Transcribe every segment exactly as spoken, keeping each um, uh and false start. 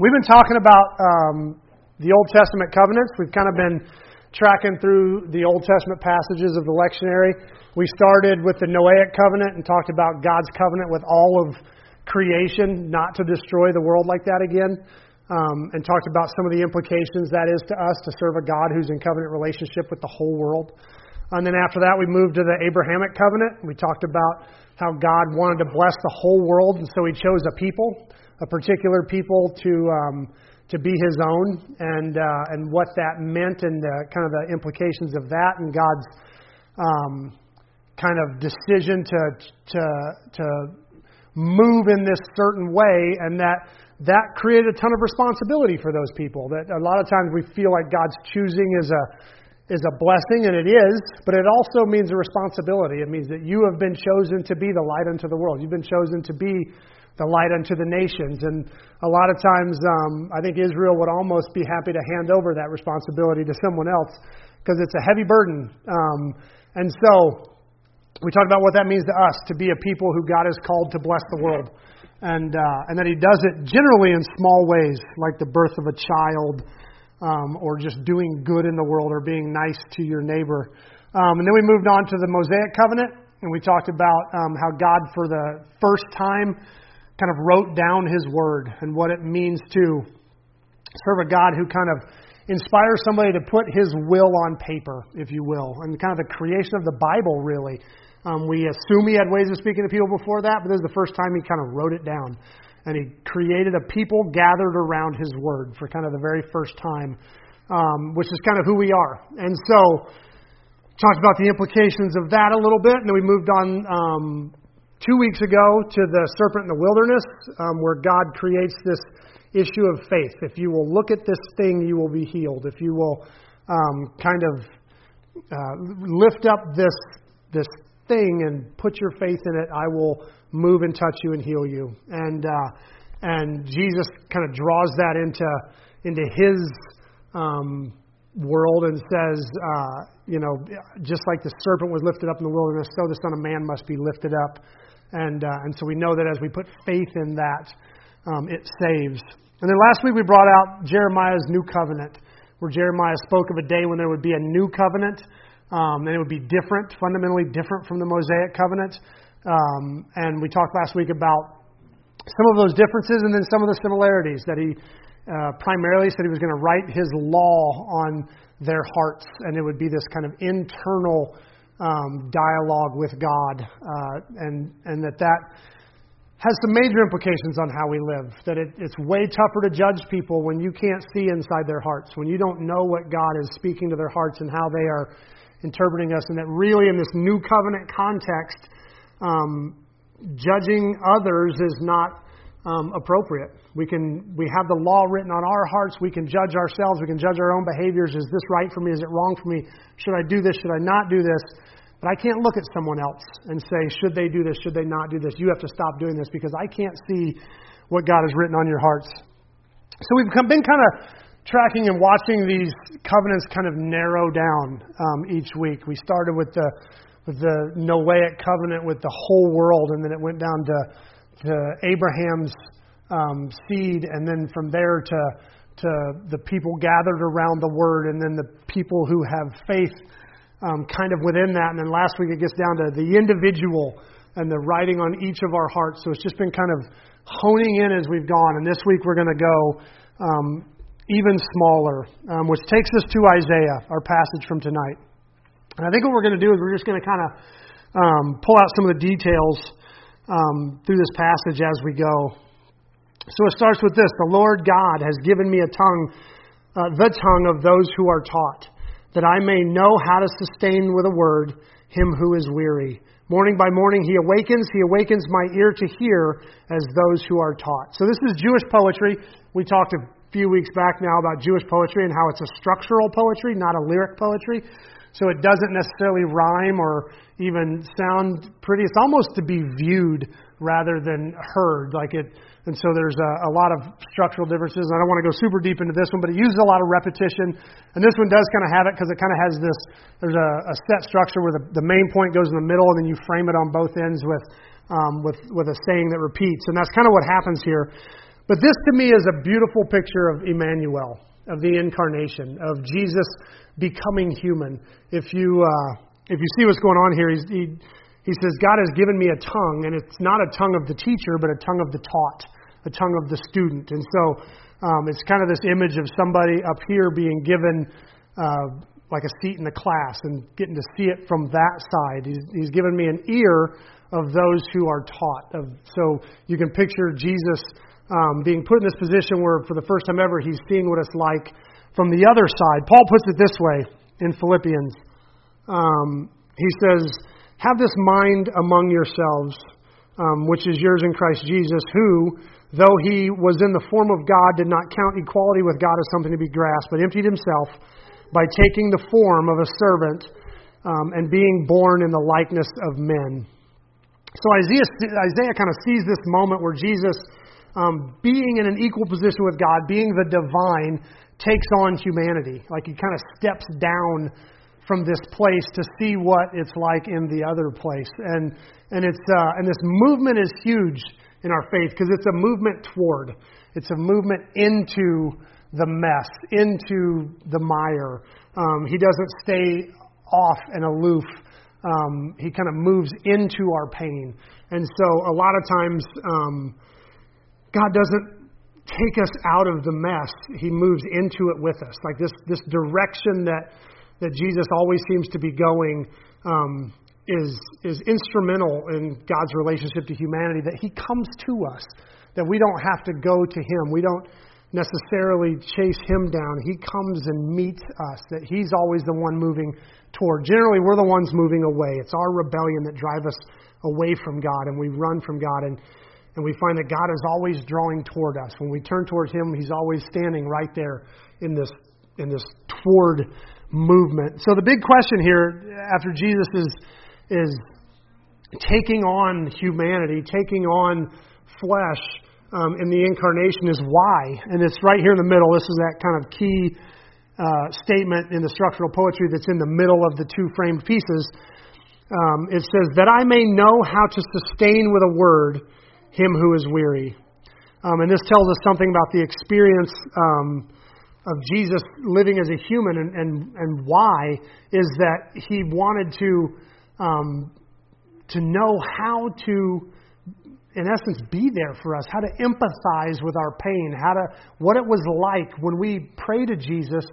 We've been talking about um, the Old Testament covenants. We've kind of been tracking through the Old Testament passages of the lectionary. We started with the Noahic covenant and talked about God's covenant with all of creation, not to destroy the world like that again, um, and talked about some of the implications that is to us to serve a God who's in covenant relationship with the whole world. And then after that, we moved to the Abrahamic covenant. We talked about how God wanted to bless the whole world, and so He chose a people. A particular people to um, to be His own, and uh, and what that meant, and the, kind of the implications of that, and God's um, kind of decision to to to move in this certain way, and that that created a ton of responsibility for those people. That a lot of times we feel like God's choosing is a is a blessing, and it is, but it also means a responsibility. It means that you have been chosen to be the light unto the world. You've been chosen to be the light unto the nations. And a lot of times um, I think Israel would almost be happy to hand over that responsibility to someone else because it's a heavy burden. Um, and so we talked about what that means to us, to be a people who God has called to bless the world. And uh, and that He does it generally in small ways, like the birth of a child, um, or just doing good in the world, or being nice to your neighbor. Um, and then we moved on to the Mosaic covenant, and we talked about um, how God, for the first time, kind of wrote down His word and what it means to serve a God who kind of inspires somebody to put His will on paper, if you will, and kind of the creation of the Bible, really. Um, we assume He had ways of speaking to people before that, but this is the first time He kind of wrote it down. And He created a people gathered around His word for kind of the very first time, um, which is kind of who we are. And so, talked about the implications of that a little bit, and then we moved on Um, Two weeks ago to the serpent in the wilderness, um, where God creates this issue of faith. If you will look at this thing, you will be healed. If you will um, kind of uh, lift up this this thing and put your faith in it, I will move and touch you and heal you. And uh, and Jesus kind of draws that into into His um, world and says, uh, you know, just like the serpent was lifted up in the wilderness, so the Son of Man must be lifted up. And uh, and so we know that as we put faith in that, um, it saves. And then last week we brought out Jeremiah's new covenant, where Jeremiah spoke of a day when there would be a new covenant, um, and it would be different, fundamentally different from the Mosaic covenant. Um, and we talked last week about some of those differences and then some of the similarities, that he uh, primarily said he was going to write His law on their hearts, and it would be this kind of internal Um, dialogue with God, uh, and and that that has some major implications on how we live. That it, it's way tougher to judge people when you can't see inside their hearts, when you don't know what God is speaking to their hearts and how they are interpreting us. And that really, in this new covenant context, um, judging others is not um, appropriate. We can we have the law written on our hearts. We can judge ourselves. We can judge our own behaviors. Is this right for me? Is it wrong for me? Should I do this? Should I not do this? But I can't look at someone else and say, should they do this? Should they not do this? You have to stop doing this because I can't see what God has written on your hearts. So we've been kind of tracking and watching these covenants kind of narrow down um, each week. We started with the with the Noahic covenant with the whole world, and then it went down to, to Abraham's Um, seed, and then from there to to the people gathered around the word, and then the people who have faith um, kind of within that. And then last week it gets down to the individual and the writing on each of our hearts. So it's just been kind of honing in as we've gone. And this week we're going to go um, even smaller, um, which takes us to Isaiah, our passage from tonight. And I think what we're going to do is we're just going to kind of um, pull out some of the details um, through this passage as we go. So it starts with this: the Lord God has given me a tongue, uh, the tongue of those who are taught, that I may know how to sustain with a word him who is weary. Morning by morning he awakens, he awakens my ear to hear as those who are taught. So this is Jewish poetry. We talked a few weeks back now about Jewish poetry and how it's a structural poetry, not a lyric poetry. So it doesn't necessarily rhyme or even sound pretty. It's almost to be viewed rather than heard. Like it, and so there's a, a lot of structural differences. I don't want to go super deep into this one, but it uses a lot of repetition. And this one does kind of have it because it kind of has this, there's a, a set structure where the, the main point goes in the middle, and then you frame it on both ends with, um, with, with a saying that repeats. And that's kind of what happens here. But this to me is a beautiful picture of Emmanuel, of the incarnation, of Jesus becoming human. If you uh, if you see what's going on here, he's, he he says, God has given me a tongue, and it's not a tongue of the teacher, but a tongue of the taught, a tongue of the student. And so um, it's kind of this image of somebody up here being given uh, like a seat in the class and getting to see it from that side. He's, he's given me an ear of those who are taught. Of, so you can picture Jesus Um, being put in this position where for the first time ever he's seeing what it's like from the other side. Paul puts it this way in Philippians. Um, he says, have this mind among yourselves, um, which is yours in Christ Jesus, who, though he was in the form of God, did not count equality with God as something to be grasped, but emptied himself by taking the form of a servant um, and being born in the likeness of men. So Isaiah, Isaiah kind of sees this moment where Jesus, Um, being in an equal position with God, being the divine, takes on humanity. Like he kind of steps down from this place to see what it's like in the other place. And and it's uh, and this movement is huge in our faith because it's a movement toward. It's a movement into the mess, into the mire. Um, he doesn't stay off and aloof. Um, he kind of moves into our pain. And so a lot of times... Um, God doesn't take us out of the mess. He moves into it with us. Like this this direction that that Jesus always seems to be going um, is, is instrumental in God's relationship to humanity, that he comes to us, that we don't have to go to him. We don't necessarily chase him down. He comes and meets us, that he's always the one moving toward. Generally, we're the ones moving away. It's our rebellion that drives us away from God, and we run from God. And And we find that God is always drawing toward us. When we turn towards him, he's always standing right there in this in this toward movement. So the big question here, after Jesus is, is taking on humanity, taking on flesh um, in the incarnation, is why? And it's right here in the middle. This is that kind of key uh, statement in the structural poetry that's in the middle of the two framed pieces. Um, it says, that I may know how to sustain with a word him who is weary. Um, and this tells us something about the experience um, of Jesus living as a human, and, and, and why is that he wanted to um, to know how to, in essence, be there for us, how to empathize with our pain, how to what it was like when we pray to Jesus.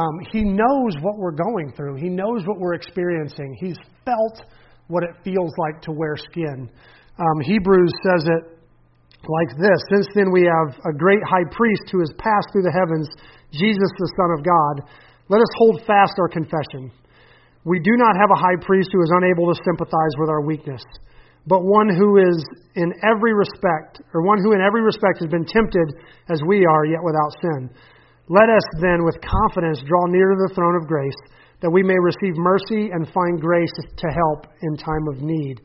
Um, he knows what we're going through. He knows what we're experiencing. He's felt what it feels like to wear skin. Um, Hebrews says it like this. Since then we have a great high priest who has passed through the heavens, Jesus the Son of God. Let us hold fast our confession. We do not have a high priest who is unable to sympathize with our weakness, but one who is in every respect, or one who in every respect has been tempted as we are, yet without sin. Let us then with confidence draw near to the throne of grace, that we may receive mercy and find grace to help in time of need.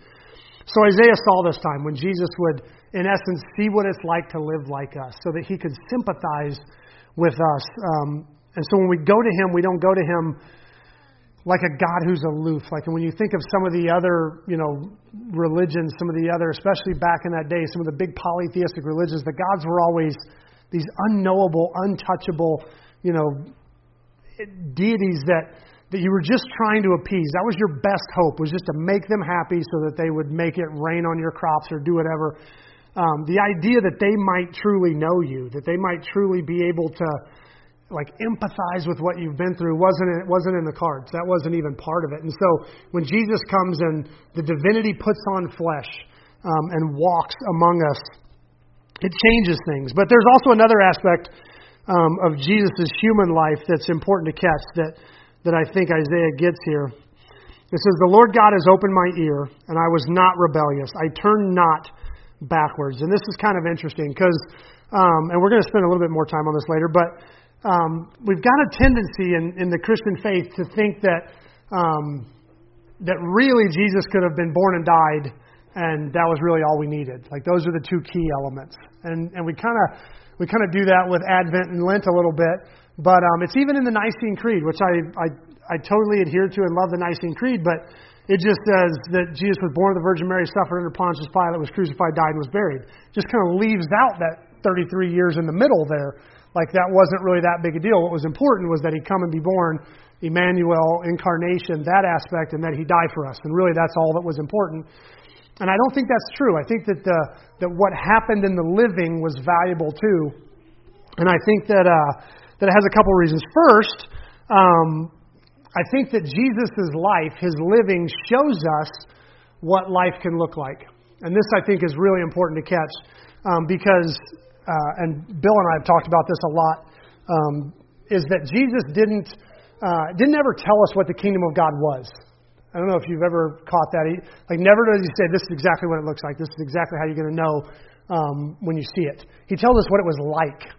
So Isaiah saw this time when Jesus would, in essence, see what it's like to live like us, so that he could sympathize with us. Um, and so when we go to him, we don't go to him like a God who's aloof. Like when you think of some of the other, you know, religions, some of the other, especially back in that day, some of the big polytheistic religions, the gods were always these unknowable, untouchable, you know, deities that... that you were just trying to appease. That was your best hope, was just to make them happy so that they would make it rain on your crops or do whatever. Um, the idea that they might truly know you, that they might truly be able to like empathize with what you've been through, wasn't it wasn't in the cards. That wasn't even part of it. And so when Jesus comes and the divinity puts on flesh um, and walks among us, it changes things. But there's also another aspect um, of Jesus' human life that's important to catch, that that I think Isaiah gets here. It says, the Lord God has opened my ear, and I was not rebellious. I turned not backwards. And this is kind of interesting because, um, and we're going to spend a little bit more time on this later, but um, we've got a tendency in, in the Christian faith to think that um, that really Jesus could have been born and died, and that was really all we needed. Like those are the two key elements. And, and we kind of we kind of do that with Advent and Lent a little bit. But um, it's even in the Nicene Creed, which I, I I totally adhere to and love the Nicene Creed, but it just says that Jesus was born of the Virgin Mary, suffered under Pontius Pilate, was crucified, died, and was buried. Just kind of leaves out that thirty-three years in the middle there, like that wasn't really that big a deal. What was important was that he'd come and be born, Emmanuel, incarnation, that aspect, and that he died for us. And really that's all that was important. And I don't think that's true. I think that the, that what happened in the living was valuable too. And I think that uh, that it has a couple reasons. First, um, I think that Jesus' life, his living, shows us what life can look like. And this, I think, is really important to catch um, because, uh, and Bill and I have talked about this a lot, um, is that Jesus didn't uh, didn't ever tell us what the kingdom of God was. I don't know if you've ever caught that. He, like, never does he say, this is exactly what it looks like. This is exactly how you're going to know um, when you see it. He tells us what it was like.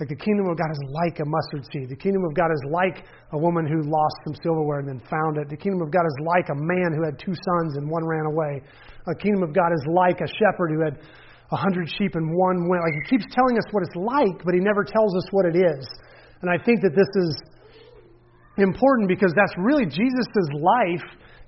Like, the kingdom of God is like a mustard seed. The kingdom of God is like a woman who lost some silverware and then found it. The kingdom of God is like a man who had two sons and one ran away. The kingdom of God is like a shepherd who had a hundred sheep and one went. Like, he keeps telling us what it's like, but he never tells us what it is. And I think that this is important because that's really Jesus' life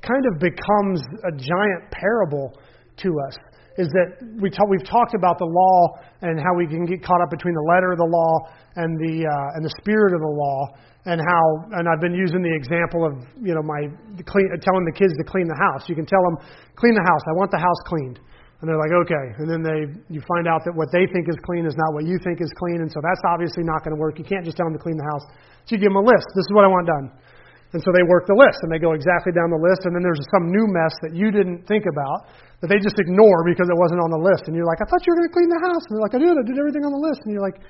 kind of becomes a giant parable to us. Is that we talk, we've talked about the law and how we can get caught up between the letter of the law and the uh, and the spirit of the law, and how and I've been using the example of you know my clean, telling the kids to clean the house. You can tell them, clean the house. I want the house cleaned, and they're like, okay. And then they you find out that what they think is clean is not what you think is clean, and so that's obviously not going to work. You can't just tell them to clean the house. So you give them a list. This is what I want done, and so they work the list and they go exactly down the list, and then there's some new mess that you didn't think about, that they just ignore because it wasn't on the list. And you're like, I thought you were going to clean the house. And they're like, I did. I did everything on the list. And you're like,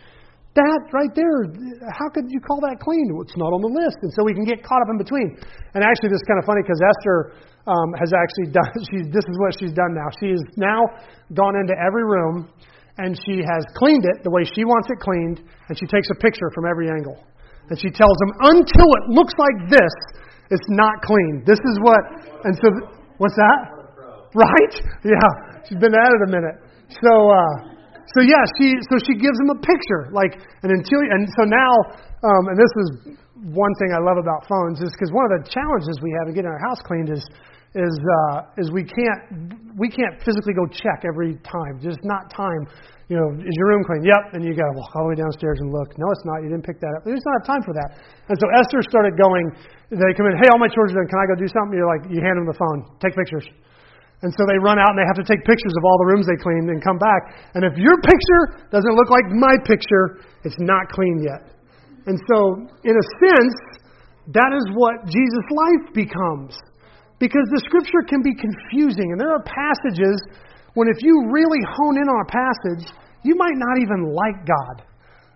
that right there, how could you call that clean? Well, it's not on the list. And so we can get caught up in between. And actually, this is kind of funny because Esther um, has actually done, she's, this is what she's done now. She has now gone into every room and she has cleaned it the way she wants it cleaned. And she takes a picture from every angle. And she tells them, until it looks like this, it's not clean. This is what, and so, th- what's that? Right? Yeah, she's been at it a minute. So, uh, so yeah, she so she gives him a picture, like, and until and so now, um, and this is one thing I love about phones is because one of the challenges we have in getting our house cleaned is is uh, is we can't we can't physically go check every time. There's not time. You know, is your room clean? Yep. And you got to walk all the way downstairs and look. No, it's not. You didn't pick that up. There's not enough time for that. And so Esther started going. They come in. Hey, all my children are done. Can I go do something? You're like, you hand them the phone. Take pictures. And so they run out and they have to take pictures of all the rooms they cleaned and come back. And if your picture doesn't look like my picture, it's not clean yet. And so, in a sense, that is what Jesus' life becomes. Because the scripture can be confusing. And there are passages when if you really hone in on a passage, you might not even like God.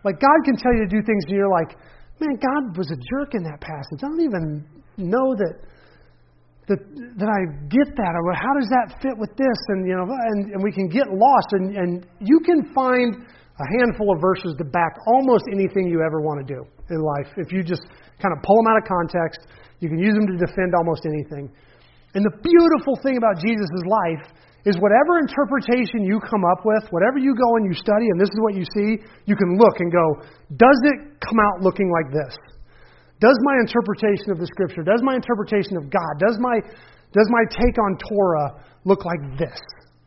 Like, God can tell you to do things and you're like, man, God was a jerk in that passage. I don't even know that... That, that I get that, or how does that fit with this? And you know, and, and we can get lost, and, and you can find a handful of verses to back almost anything you ever want to do in life. If you just kind of pull them out of context, you can use them to defend almost anything. And the beautiful thing about Jesus' life is whatever interpretation you come up with, whatever you go and you study, and this is what you see, you can look and go, does it come out looking like this? Does my interpretation of the scripture, does my interpretation of God, does my does my take on Torah look like this?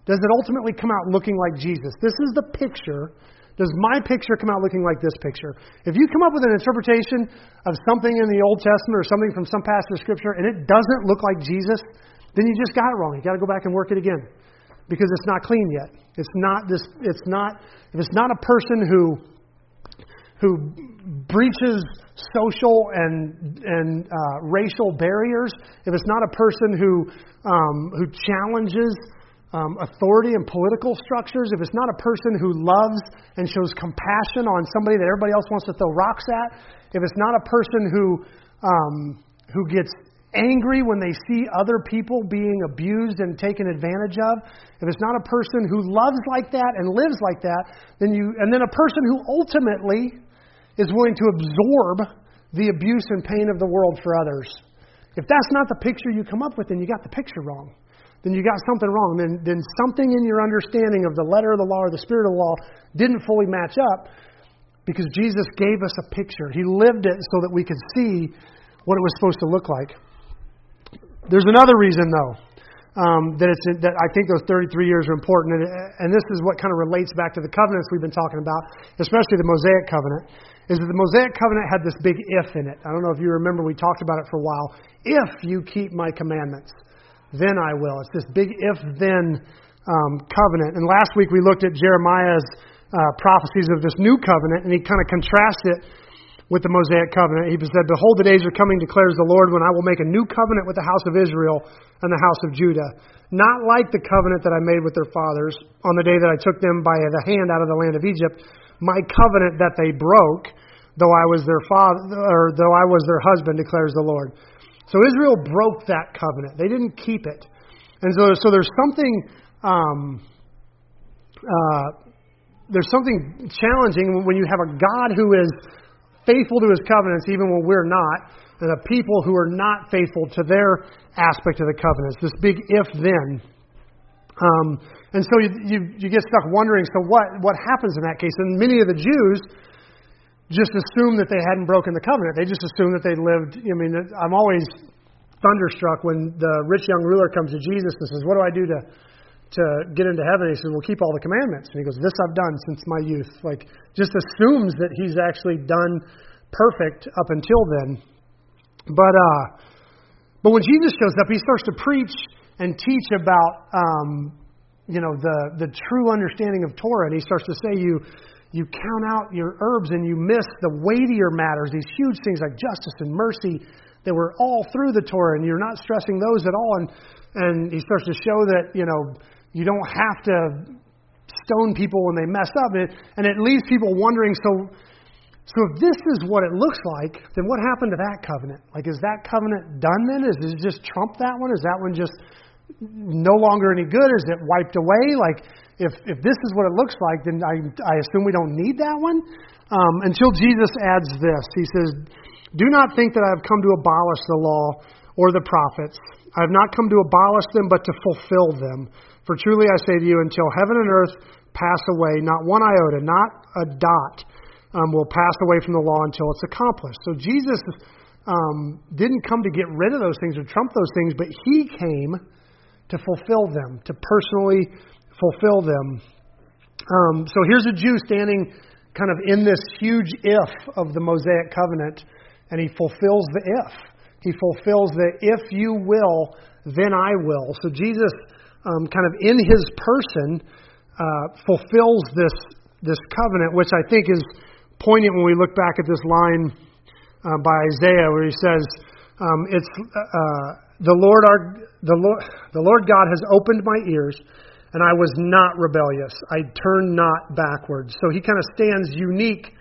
Does it ultimately come out looking like Jesus? This is the picture. Does my picture come out looking like this picture? If you come up with an interpretation of something in the Old Testament or something from some passage of scripture and it doesn't look like Jesus, then you just got it wrong. You got to go back and work it again because it's not clean yet. It's not this. It's not if it's not a person who who. breaches social and and uh, racial barriers, if it's not a person who um, who challenges um, authority and political structures, if it's not a person who loves and shows compassion on somebody that everybody else wants to throw rocks at, if it's not a person who um, who gets angry when they see other people being abused and taken advantage of, if it's not a person who loves like that and lives like that, then you and then a person who ultimately is willing to absorb the abuse and pain of the world for others. If that's not the picture you come up with, then you got the picture wrong. Then you got something wrong. Then, then something in your understanding of the letter of the law or the spirit of the law didn't fully match up because Jesus gave us a picture. He lived it so that we could see what it was supposed to look like. There's another reason, though, um, that it's that I think those thirty-three years are important. And, and this is what kind of relates back to the covenants we've been talking about, especially the Mosaic covenant, is that the Mosaic covenant had this big if in it. I don't know if you remember, we talked about it for a while. If you keep my commandments, then I will. It's this big if-then um, covenant. And last week we looked at Jeremiah's uh, prophecies of this new covenant, and he kind of contrasted it with the Mosaic covenant. He said, "Behold, the days are coming, declares the Lord, when I will make a new covenant with the house of Israel and the house of Judah, not like the covenant that I made with their fathers on the day that I took them by the hand out of the land of Egypt, my covenant that they broke, though I was their father, or though I was their husband, declares the Lord." So Israel broke that covenant; they didn't keep it, and so so there's something um, uh, there's something challenging when you have a God who is faithful to his covenants even when we're not, and the people who are not faithful to their aspect of the covenants, this big if-then. Um, and so you, you you get stuck wondering, so what, what happens in that case? And many of the Jews just assumed that they hadn't broken the covenant. They just assumed that they lived, I mean, I'm always thunderstruck when the rich young ruler comes to Jesus and says, "What do I do to, to get into heaven?" And he says, "Well, keep all the commandments." And he goes, "This I've done since my youth." Like, just assumes that he's actually done perfect up until then. But uh, but when Jesus shows up, he starts to preach and teach about um, you know the the true understanding of Torah, and he starts to say you you count out your herbs and you miss the weightier matters, these huge things like justice and mercy that were all through the Torah, and you're not stressing those at all. And and he starts to show that you know. You don't have to stone people when they mess up. And it, and it leaves people wondering, so so if this is what it looks like, then what happened to that covenant? Like, is that covenant done then? Is, is it just trump that one? Is that one just no longer any good? Is it wiped away? Like, if, if this is what it looks like, then I, I assume we don't need that one? Um, until Jesus adds this. He says, "Do not think that I have come to abolish the law or the prophets. I have not come to abolish them, but to fulfill them. For truly I say to you, until heaven and earth pass away, not one iota, not a dot um, will pass away from the law until it's accomplished." So Jesus um, didn't come to get rid of those things or trump those things, but he came to fulfill them, to personally fulfill them. Um, so here's a Jew standing kind of in this huge if of the Mosaic covenant, and he fulfills the if. He fulfills the if you will, then I will. So Jesus, Um, kind of in his person, uh, fulfills this this covenant, which I think is poignant when we look back at this line uh, by Isaiah, where he says, um, "It's uh, the Lord our the Lord the Lord God has opened my ears, and I was not rebellious. I turned not backwards." So he kind of stands unique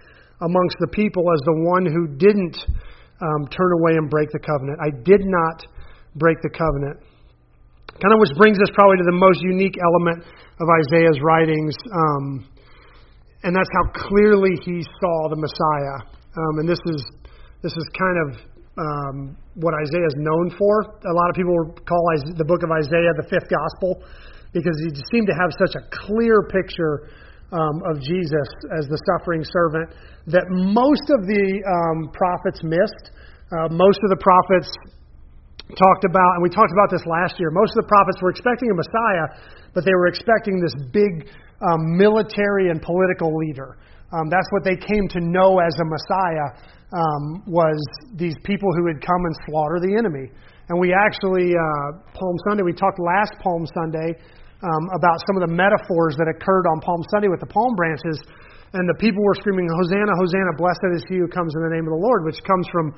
amongst the people as the one who didn't um, turn away and break the covenant. I did not break the covenant. Kind of which brings us probably to the most unique element of Isaiah's writings, um, and that's how clearly he saw the Messiah. Um, and this is this is kind of um, what Isaiah is known for. A lot of people call Isaiah, the book of Isaiah, the fifth gospel, because he seemed to have such a clear picture um, of Jesus as the suffering servant that most of the um, prophets missed. Uh, most of the prophets talked about, and we talked about this last year, most of the prophets were expecting a Messiah, but they were expecting this big um, military and political leader. Um, that's what they came to know as a Messiah, um, was these people who would come and slaughter the enemy. And we actually, uh, Palm Sunday, we talked last Palm Sunday um, about some of the metaphors that occurred on Palm Sunday with the palm branches, and the people were screaming, "Hosanna, Hosanna, blessed is he who comes in the name of the Lord," which comes from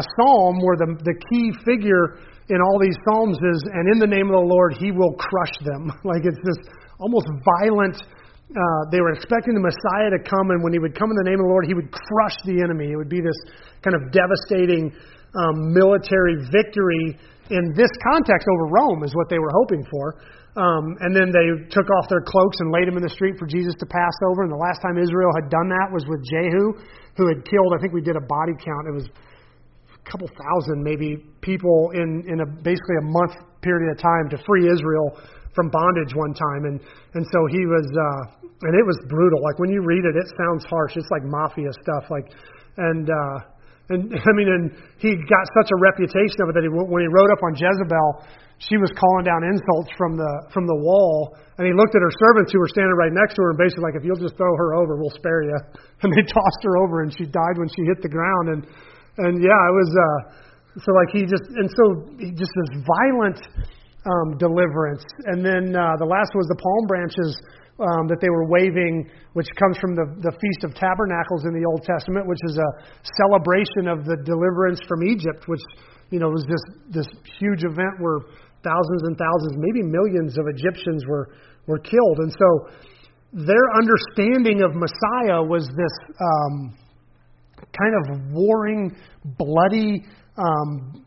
a psalm where the, the key figure in all these psalms is, "And in the name of the Lord, he will crush them." Like, it's this almost violent, uh, they were expecting the Messiah to come, and when he would come in the name of the Lord, he would crush the enemy. It would be this kind of devastating um, military victory in this context over Rome is what they were hoping for. Um, and then they took off their cloaks and laid them in the street for Jesus to pass over. And the last time Israel had done that was with Jehu, who had killed, I think we did a body count. It was a couple thousand maybe people in, in a, basically a month period of time to free Israel from bondage one time. And, and so he was, uh, and it was brutal. Like, when you read it, it sounds harsh. It's like mafia stuff. Like, and, uh, And I mean, and he got such a reputation of it that he, when he rode up on Jezebel, she was calling down insults from the from the wall. And he looked at her servants who were standing right next to her and basically like, if you'll just throw her over, we'll spare you. And they tossed her over, and she died when she hit the ground. And and yeah, it was uh, so like he just and so he just this violent um, deliverance. And then uh, the last was the palm branches. Um, that they were waving, which comes from the, the Feast of Tabernacles in the Old Testament, which is a celebration of the deliverance from Egypt, which, you know, was this this huge event where thousands and thousands, maybe millions of Egyptians were were killed. And so their understanding of Messiah was this um, kind of warring, bloody um,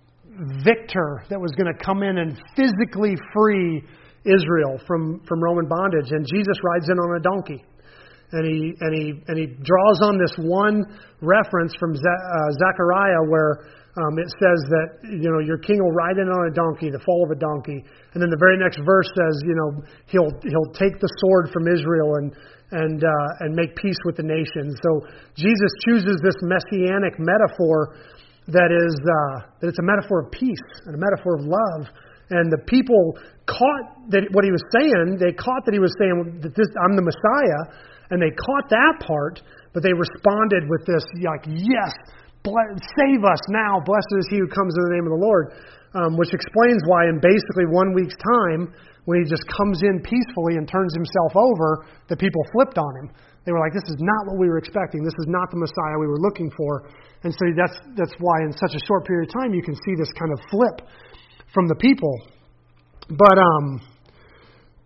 victor that was going to come in and physically free Israel from, from Roman bondage. And Jesus rides in on a donkey, and he and he and he draws on this one reference from Ze- uh, Zechariah where um, it says that, you know, your king will ride in on a donkey, the fall of a donkey, and then the very next verse says, you know, he'll he'll take the sword from Israel and and uh, and make peace with the nations. So Jesus chooses this messianic metaphor that is uh, that it's a metaphor of peace and a metaphor of love. And the people caught that what he was saying. They caught that he was saying that this, I'm the Messiah, and they caught that part. But they responded with this, like, "Yes, bless, save us now! Blessed is he who comes in the name of the Lord," um, which explains why, in basically one week's time, when he just comes in peacefully and turns himself over, the people flipped on him. They were like, "This is not what we were expecting. This is not the Messiah we were looking for." And so that's that's why, in such a short period of time, you can see this kind of flip from the people. But um,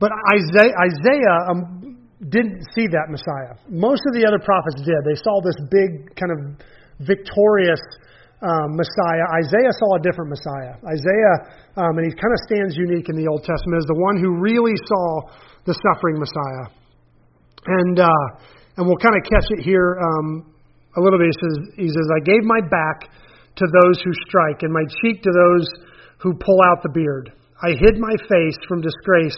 but Isaiah, Isaiah um, didn't see that Messiah. Most of the other prophets did. They saw this big kind of victorious uh, Messiah. Isaiah saw a different Messiah. Isaiah, um, and he kind of stands unique in the Old Testament, is the one who really saw the suffering Messiah. And uh, and we'll kind of catch it here um, a little bit. He says, he says, I gave my back to those who strike, and my cheek to those who pull out the beard. I hid my face from disgrace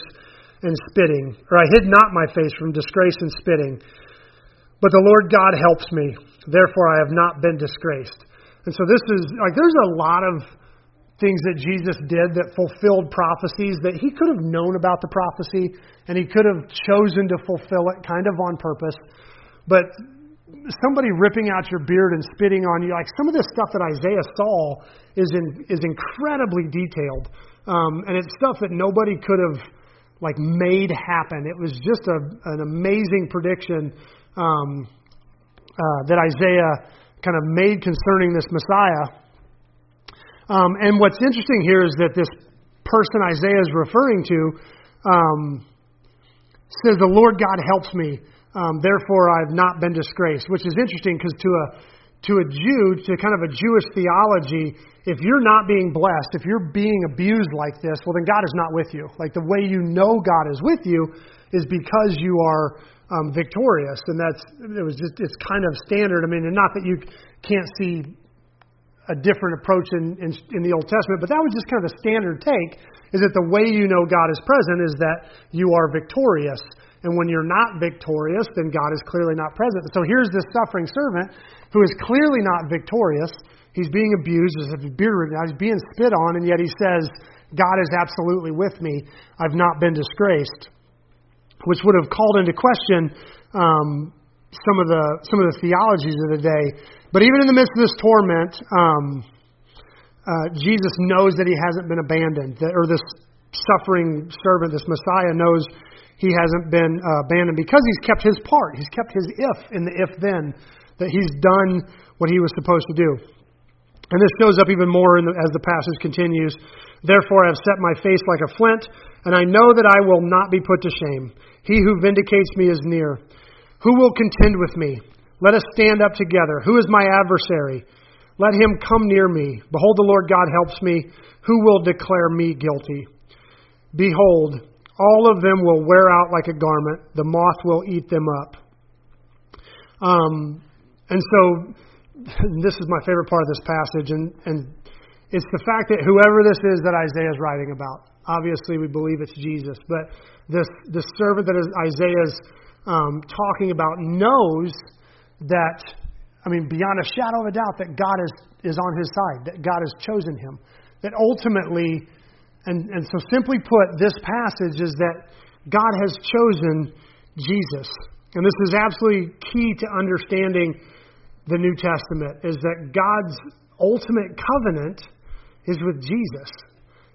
and spitting, or I hid not my face from disgrace and spitting. But the Lord God helps me, therefore I have not been disgraced. And so this is, like, there's a lot of things that Jesus did that fulfilled prophecies that he could have known about the prophecy, and he could have chosen to fulfill it kind of on purpose. But somebody ripping out your beard and spitting on you, like, some of this stuff that Isaiah saw is in, is incredibly detailed. Um, and it's stuff that nobody could have, like, made happen. It was just a, an amazing prediction um, uh, that Isaiah kind of made concerning this Messiah. Um, and what's interesting here is that this person Isaiah is referring to um, says, the Lord God helps me. Um, therefore, I have not been disgraced, which is interesting because to a to a Jew, to kind of a Jewish theology, if you're not being blessed, if you're being abused like this, well, then God is not with you. Like, the way you know God is with you is because you are um, victorious, and that's it was just it's kind of standard. I mean, and not that you can't see a different approach in, in in the Old Testament, but that was just kind of the standard take, is that the way you know God is present is that you are victorious. And when you're not victorious, then God is clearly not present. So here's this suffering servant who is clearly not victorious. He's being abused, as a beard ripped out, he's being spit on, and yet he says, God is absolutely with me. I've not been disgraced. Which would have called into question um, some of the some of the theologies of the day. But even in the midst of this torment, um, uh, Jesus knows that he hasn't been abandoned, that, or this suffering servant, this Messiah, knows he hasn't been uh, abandoned because he's kept his part. He's kept his if in the if-then, that he's done what he was supposed to do. And this shows up even more in the, as the passage continues. Therefore I have set my face like a flint, and I know that I will not be put to shame. He who vindicates me is near. Who will contend with me? Let us stand up together. Who is my adversary? Let him come near me. Behold, the Lord God helps me. Who will declare me guilty? Behold, all of them will wear out like a garment. The moth will eat them up. Um, and so, this is my favorite part of this passage, and, and it's the fact that whoever this is that Isaiah is writing about, obviously we believe it's Jesus, but this, this servant that Isaiah is um, talking about knows that I mean, beyond a shadow of a doubt that God is, is on his side, that God has chosen him, that ultimately, and, and so simply put, this passage is that God has chosen Jesus. And this is absolutely key to understanding the New Testament, is that God's ultimate covenant is with Jesus.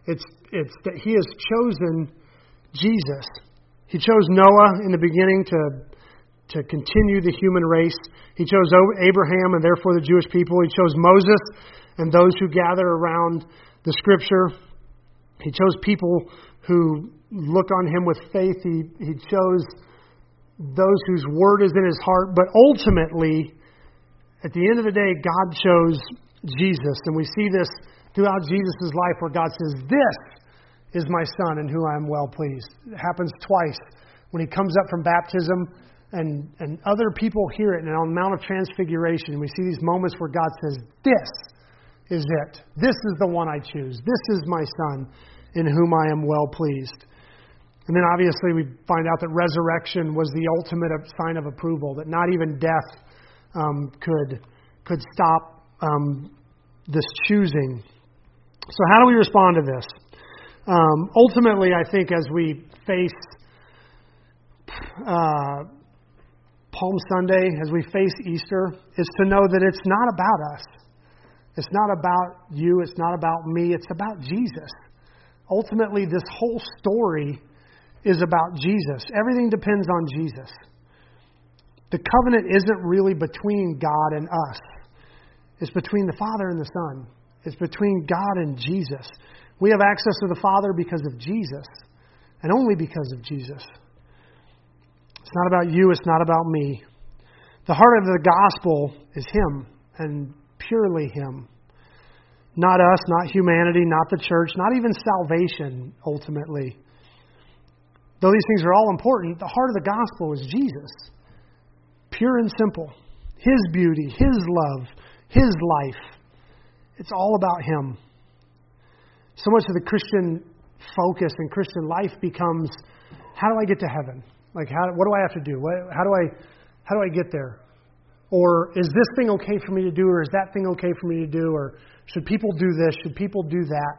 It's it's that he has chosen Jesus. He chose Noah in the beginning to to continue the human race. He chose Abraham and therefore the Jewish people. He chose Moses and those who gather around the Scripture. He chose people who look on him with faith. He, he chose those whose word is in his heart. But ultimately, at the end of the day, God chose Jesus. And we see this throughout Jesus' life where God says, "This is my son in whom I am well pleased." It happens twice when he comes up from baptism. And, and other people hear it. And on the Mount of Transfiguration, we see these moments where God says, "This is it. This is the one I choose. This is my son in whom I am well pleased." And then obviously we find out that resurrection was the ultimate sign of approval, that not even death um, could, could stop um, this choosing. So how do we respond to this? Um, ultimately, I think as we face... Uh, Palm Sunday, as we face Easter, is to know that it's not about us. It's not about you. It's not about me. It's about Jesus. Ultimately, this whole story is about Jesus. Everything depends on Jesus. The covenant isn't really between God and us. It's between the Father and the Son. It's between God and Jesus. We have access to the Father because of Jesus, and only because of Jesus. It's not about you. It's not about me. The heart of the gospel is him, and purely him. Not us, not humanity, not the church, not even salvation, ultimately. Though these things are all important, the heart of the gospel is Jesus. Pure and simple. His beauty, his love, his life. It's all about him. So much of the Christian focus and Christian life becomes, how do I get to heaven? Like, how, what do I have to do? What, how do I, how do I get there? Or is this thing okay for me to do? Or is that thing okay for me to do? Or should people do this? Should people do that?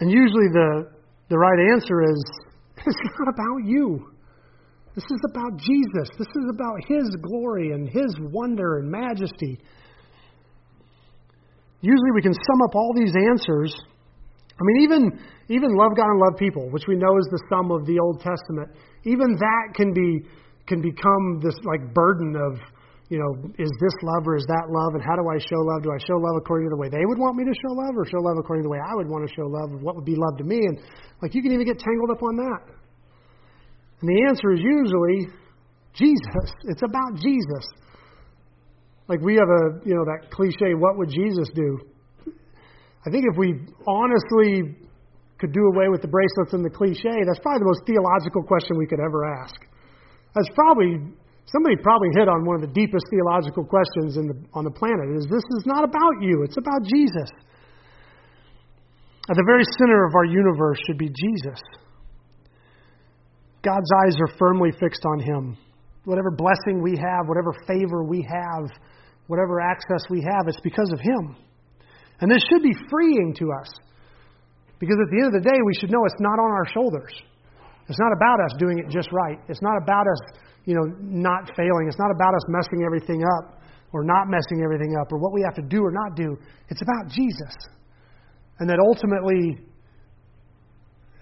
And usually the, the right answer is, it's not about you. This is about Jesus. This is about his glory and his wonder and majesty. Usually we can sum up all these answers. I mean, even even love God and love people, which we know is the sum of the Old Testament, even that can be can become this like burden of, you know, is this love or is that love? And how do I show love? Do I show love according to the way they would want me to show love, or show love according to the way I would want to show love? What would be love to me? And like, you can even get tangled up on that. And the answer is usually Jesus. It's about Jesus. Like, we have a, you know, that cliche, what would Jesus do? I think if we honestly could do away with the bracelets and the cliche, that's probably the most theological question we could ever ask. That's probably, somebody probably hit on one of the deepest theological questions in the, on the planet, is this is not about you, it's about Jesus. At the very center of our universe should be Jesus. God's eyes are firmly fixed on him. Whatever blessing we have, whatever favor we have, whatever access we have, it's because of him. And this should be freeing to us, because at the end of the day, we should know it's not on our shoulders. It's not about us doing it just right. It's not about us, you know, not failing. It's not about us messing everything up or not messing everything up or what we have to do or not do. It's about Jesus. And that ultimately,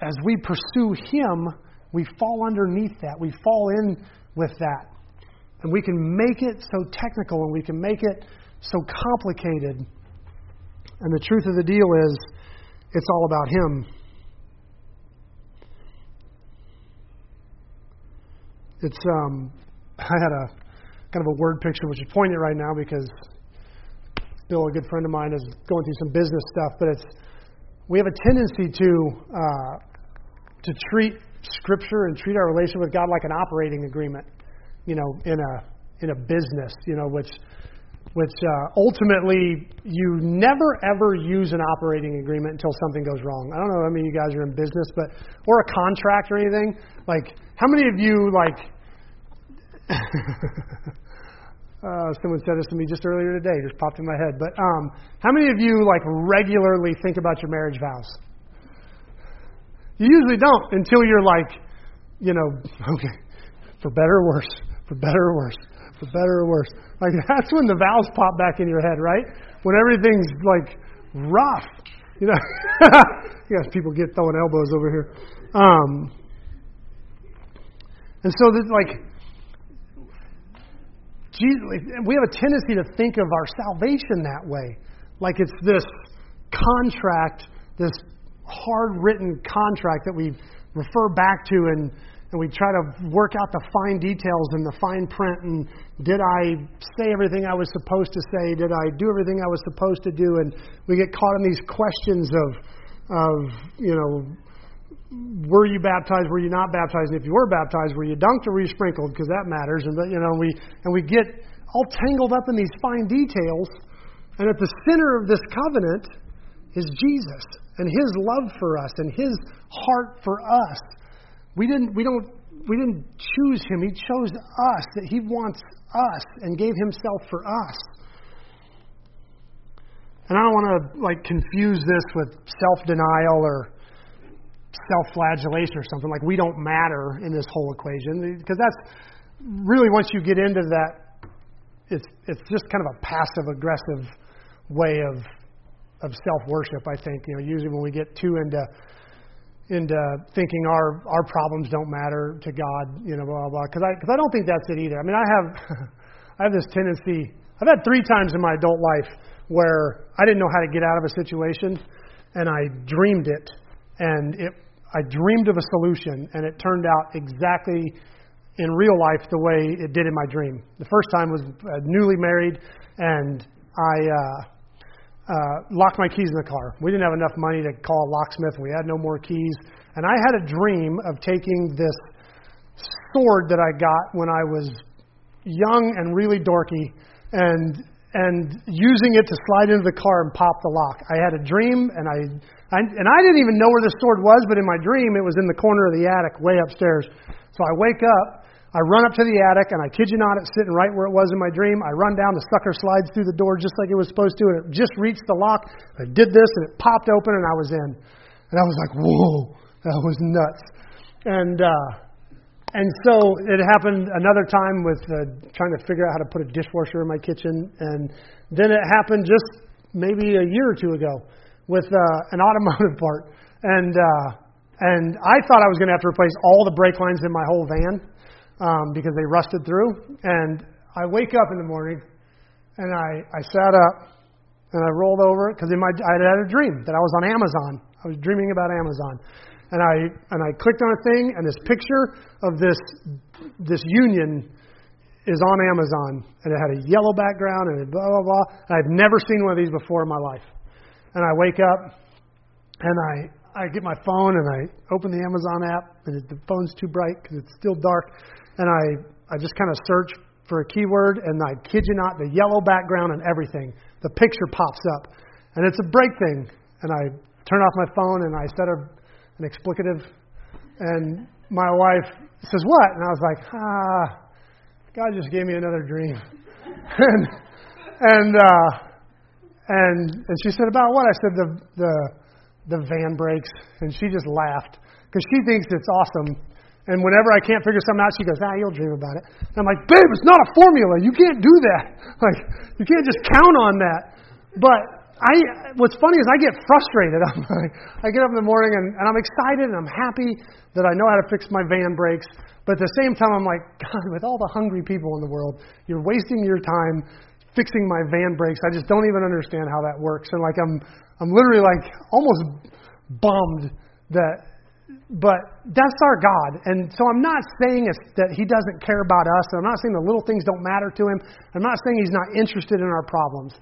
as we pursue him, we fall underneath that. We fall in with that. And we can make it so technical, and we can make it so complicated. And the truth of the deal is, it's all about him. It's, um, I had a kind of a word picture, which is poignant right now because Bill, a good friend of mine, is going through some business stuff, but it's, we have a tendency to, uh, to treat Scripture and treat our relationship with God like an operating agreement, you know, in a, in a business, you know, which... which uh, ultimately you never, ever use an operating agreement until something goes wrong. I don't know how many of you guys are in business, but or a contract or anything. Like, how many of you, like, uh, someone said this to me just earlier today. Just popped in my head. But um, how many of you like regularly think about your marriage vows? You usually don't until you're like, you know, okay, for better or worse, for better or worse, for better or worse. Like that's when the vows pop back in your head, right? When everything's like rough, you know. Yes, people get throwing elbows over here. Um, and so that like. Jesus, we have a tendency to think of our salvation that way. Like it's this contract, this hard-written contract that we refer back to and, and we try to work out the fine details and the fine print and did I say everything I was supposed to say? Did I do everything I was supposed to do? And we get caught in these questions of, of you know, were you baptized? Were you not baptized? And if you were baptized, were you dunked or were you sprinkled? Because that matters. And you know, we and we get all tangled up in these fine details. And at the center of this covenant is Jesus and His love for us and His heart for us. We didn't. We don't. We didn't choose Him. He chose us. That He wants us and gave Himself for us. And I don't want to like confuse this with self-denial or self-flagellation or something, like we don't matter in this whole equation, because that's really, once you get into that, it's it's just kind of a passive-aggressive way of of self-worship. I think you know usually when we get too into into thinking our our problems don't matter to God, you know, blah blah. Because I because I don't think that's it either. I mean, I have I have this tendency. I've had three times in my adult life where I didn't know how to get out of a situation, and I dreamed it. And it, I dreamed of a solution, and it turned out exactly in real life the way it did in my dream. The first time was uh, newly married, and I uh, uh, locked my keys in the car. We didn't have enough money to call a locksmith. We had no more keys. And I had a dream of taking this sword that I got when I was young and really dorky and and using it to slide into the car and pop the lock. I had a dream, and I... And I didn't even know where this sword was, but in my dream, it was in the corner of the attic, way upstairs. So I wake up, I run up to the attic, and I kid you not, it's sitting right where it was in my dream. I run down, the sucker slides through the door just like it was supposed to, and it just reached the lock. I did this, and it popped open, and I was in. And I was like, whoa, that was nuts. And uh, and so it happened another time with uh, trying to figure out how to put a dishwasher in my kitchen. And then it happened just maybe a year or two ago with uh, an automotive part, and uh, and I thought I was going to have to replace all the brake lines in my whole van um, because they rusted through, and I wake up in the morning, and I, I sat up, and I rolled over, because in my I had a dream that I was on Amazon. I was dreaming about Amazon, and I and I clicked on a thing, and this picture of this this union is on Amazon, and it had a yellow background, and blah, blah, blah, and I've never seen one of these before in my life. And I wake up, and I, I get my phone, and I open the Amazon app, and it, the phone's too bright because it's still dark, and I, I just kind of search for a keyword, and I kid you not, the yellow background and everything, the picture pops up, and it's a break thing, and I turn off my phone, and I said a, an explicative, and my wife says, what? And I was like, ah, God just gave me another dream, and, and, uh, And and she said, about what? I said, the the the van brakes. And she just laughed because she thinks it's awesome. And whenever I can't figure something out, she goes, ah, you'll dream about it. And I'm like, babe, it's not a formula. You can't do that. Like, you can't just count on that. But I, what's funny is I get frustrated. I'm like, I get up in the morning and, and I'm excited and I'm happy that I know how to fix my van brakes. But at the same time, I'm like, God, with all the hungry people in the world, you're wasting your time fixing my van brakes. I just don't even understand how that works. And like, I'm, I'm literally like almost bummed that, but that's our God. And so I'm not saying it's that He doesn't care about us. And I'm not saying the little things don't matter to Him. I'm not saying He's not interested in our problems,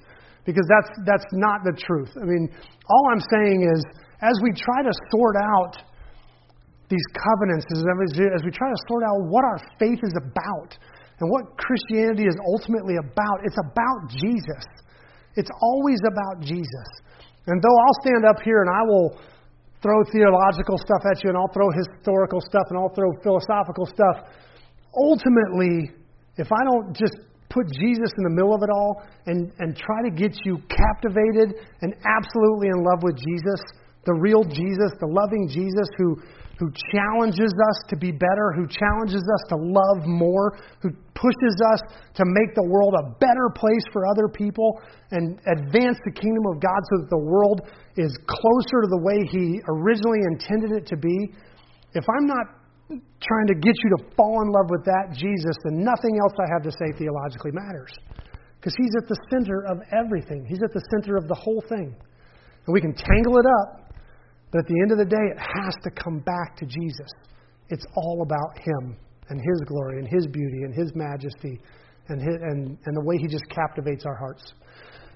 because that's, that's not the truth. I mean, all I'm saying is as we try to sort out these covenants, as we try to sort out what our faith is about, and what Christianity is ultimately about, it's about Jesus. It's always about Jesus. And though I'll stand up here and I will throw theological stuff at you, and I'll throw historical stuff, and I'll throw philosophical stuff, ultimately if I don't just put Jesus in the middle of it all and, and try to get you captivated and absolutely in love with Jesus, the real Jesus, the loving Jesus who, who challenges us to be better, who challenges us to love more, who pushes us to make the world a better place for other people and advance the kingdom of God so that the world is closer to the way He originally intended it to be. If I'm not trying to get you to fall in love with that Jesus, then nothing else I have to say theologically matters. Because He's at the center of everything. He's at the center of the whole thing. And we can tangle it up, but at the end of the day, it has to come back to Jesus. It's all about Him and His glory and His beauty and His majesty and his, and, and the way He just captivates our hearts.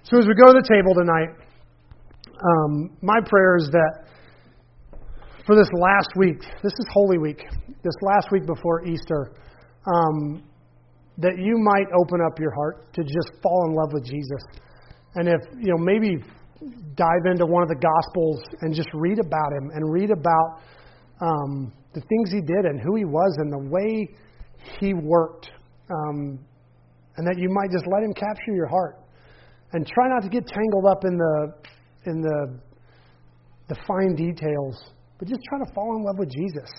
So as we go to the table tonight, um, my prayer is that for this last week, this is Holy Week, this last week before Easter, um, that you might open up your heart to just fall in love with Jesus. And if, you know, maybe dive into one of the Gospels and just read about Him and read about um, the things He did and who He was and the way He worked. Um, and that you might just let Him capture your heart. And try not to get tangled up in the in the the fine details. But just try to fall in love with Jesus.